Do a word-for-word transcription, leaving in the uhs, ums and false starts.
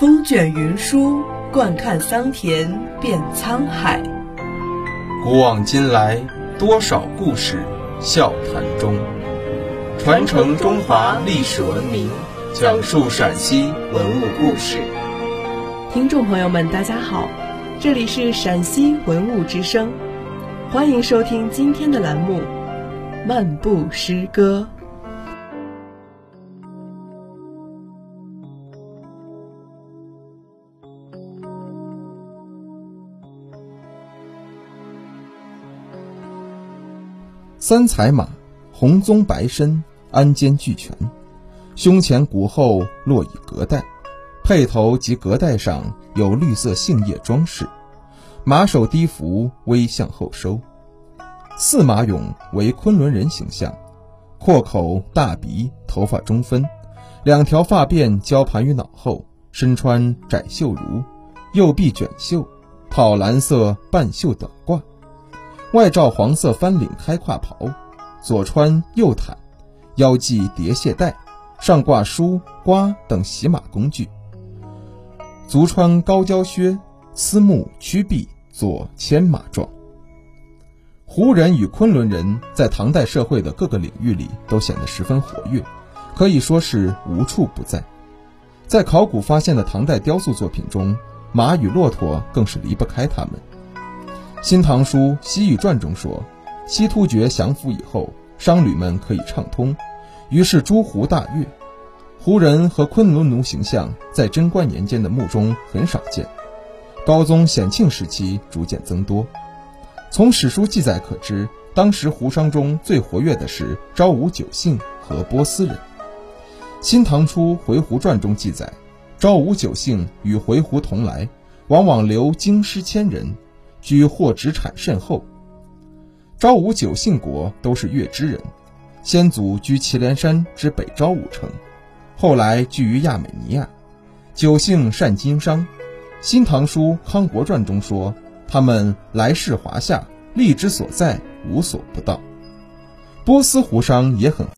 风卷云舒，惯看桑田变沧海。古往今来，多少故事笑谈中，传承中华历史文明，讲述陕西文物故事。听众朋友们，大家好，这里是陕西文物之声，欢迎收听今天的栏目《漫步诗歌》。三彩马，红鬃白身，鞍肩俱全，胸前骨后络以革带，辔头及革带上有绿色杏叶装饰，马首低伏，微向后收。四马俑为昆仑人形象，阔口大鼻，头发中分，两条发辫交盘于脑后，身穿窄袖襦，右臂卷袖，套蓝色半袖短褂，外罩黄色翻领开胯袍，左穿右袒，腰系叠蟹带，上挂梳、瓜等洗马工具，足穿高胶靴，丝木曲臂，做牵马状。胡人与昆仑人在唐代社会的各个领域里都显得十分活跃，可以说是无处不在。在考古发现的唐代雕塑作品中，马与骆驼更是离不开他们。新唐书《西域传》中说，西突厥降服以后，商旅们可以畅通，于是诸胡大悦。胡人和昆仑奴形象在贞观年间的墓中很少见，高宗显庆时期逐渐增多。从史书记载可知，当时胡商中最活跃的是昭武九姓和波斯人。新唐书《回鹘传》中记载，昭武九姓与回鹘同来，往往流京师千人，居货殖产甚厚。昭武九姓国都是月支人，先祖居祁连山之北昭武城，后来居于亚美尼亚。九姓善经商，《新唐书康国传》中说，他们来世华夏，利之所在，无所不到。波斯胡商也很活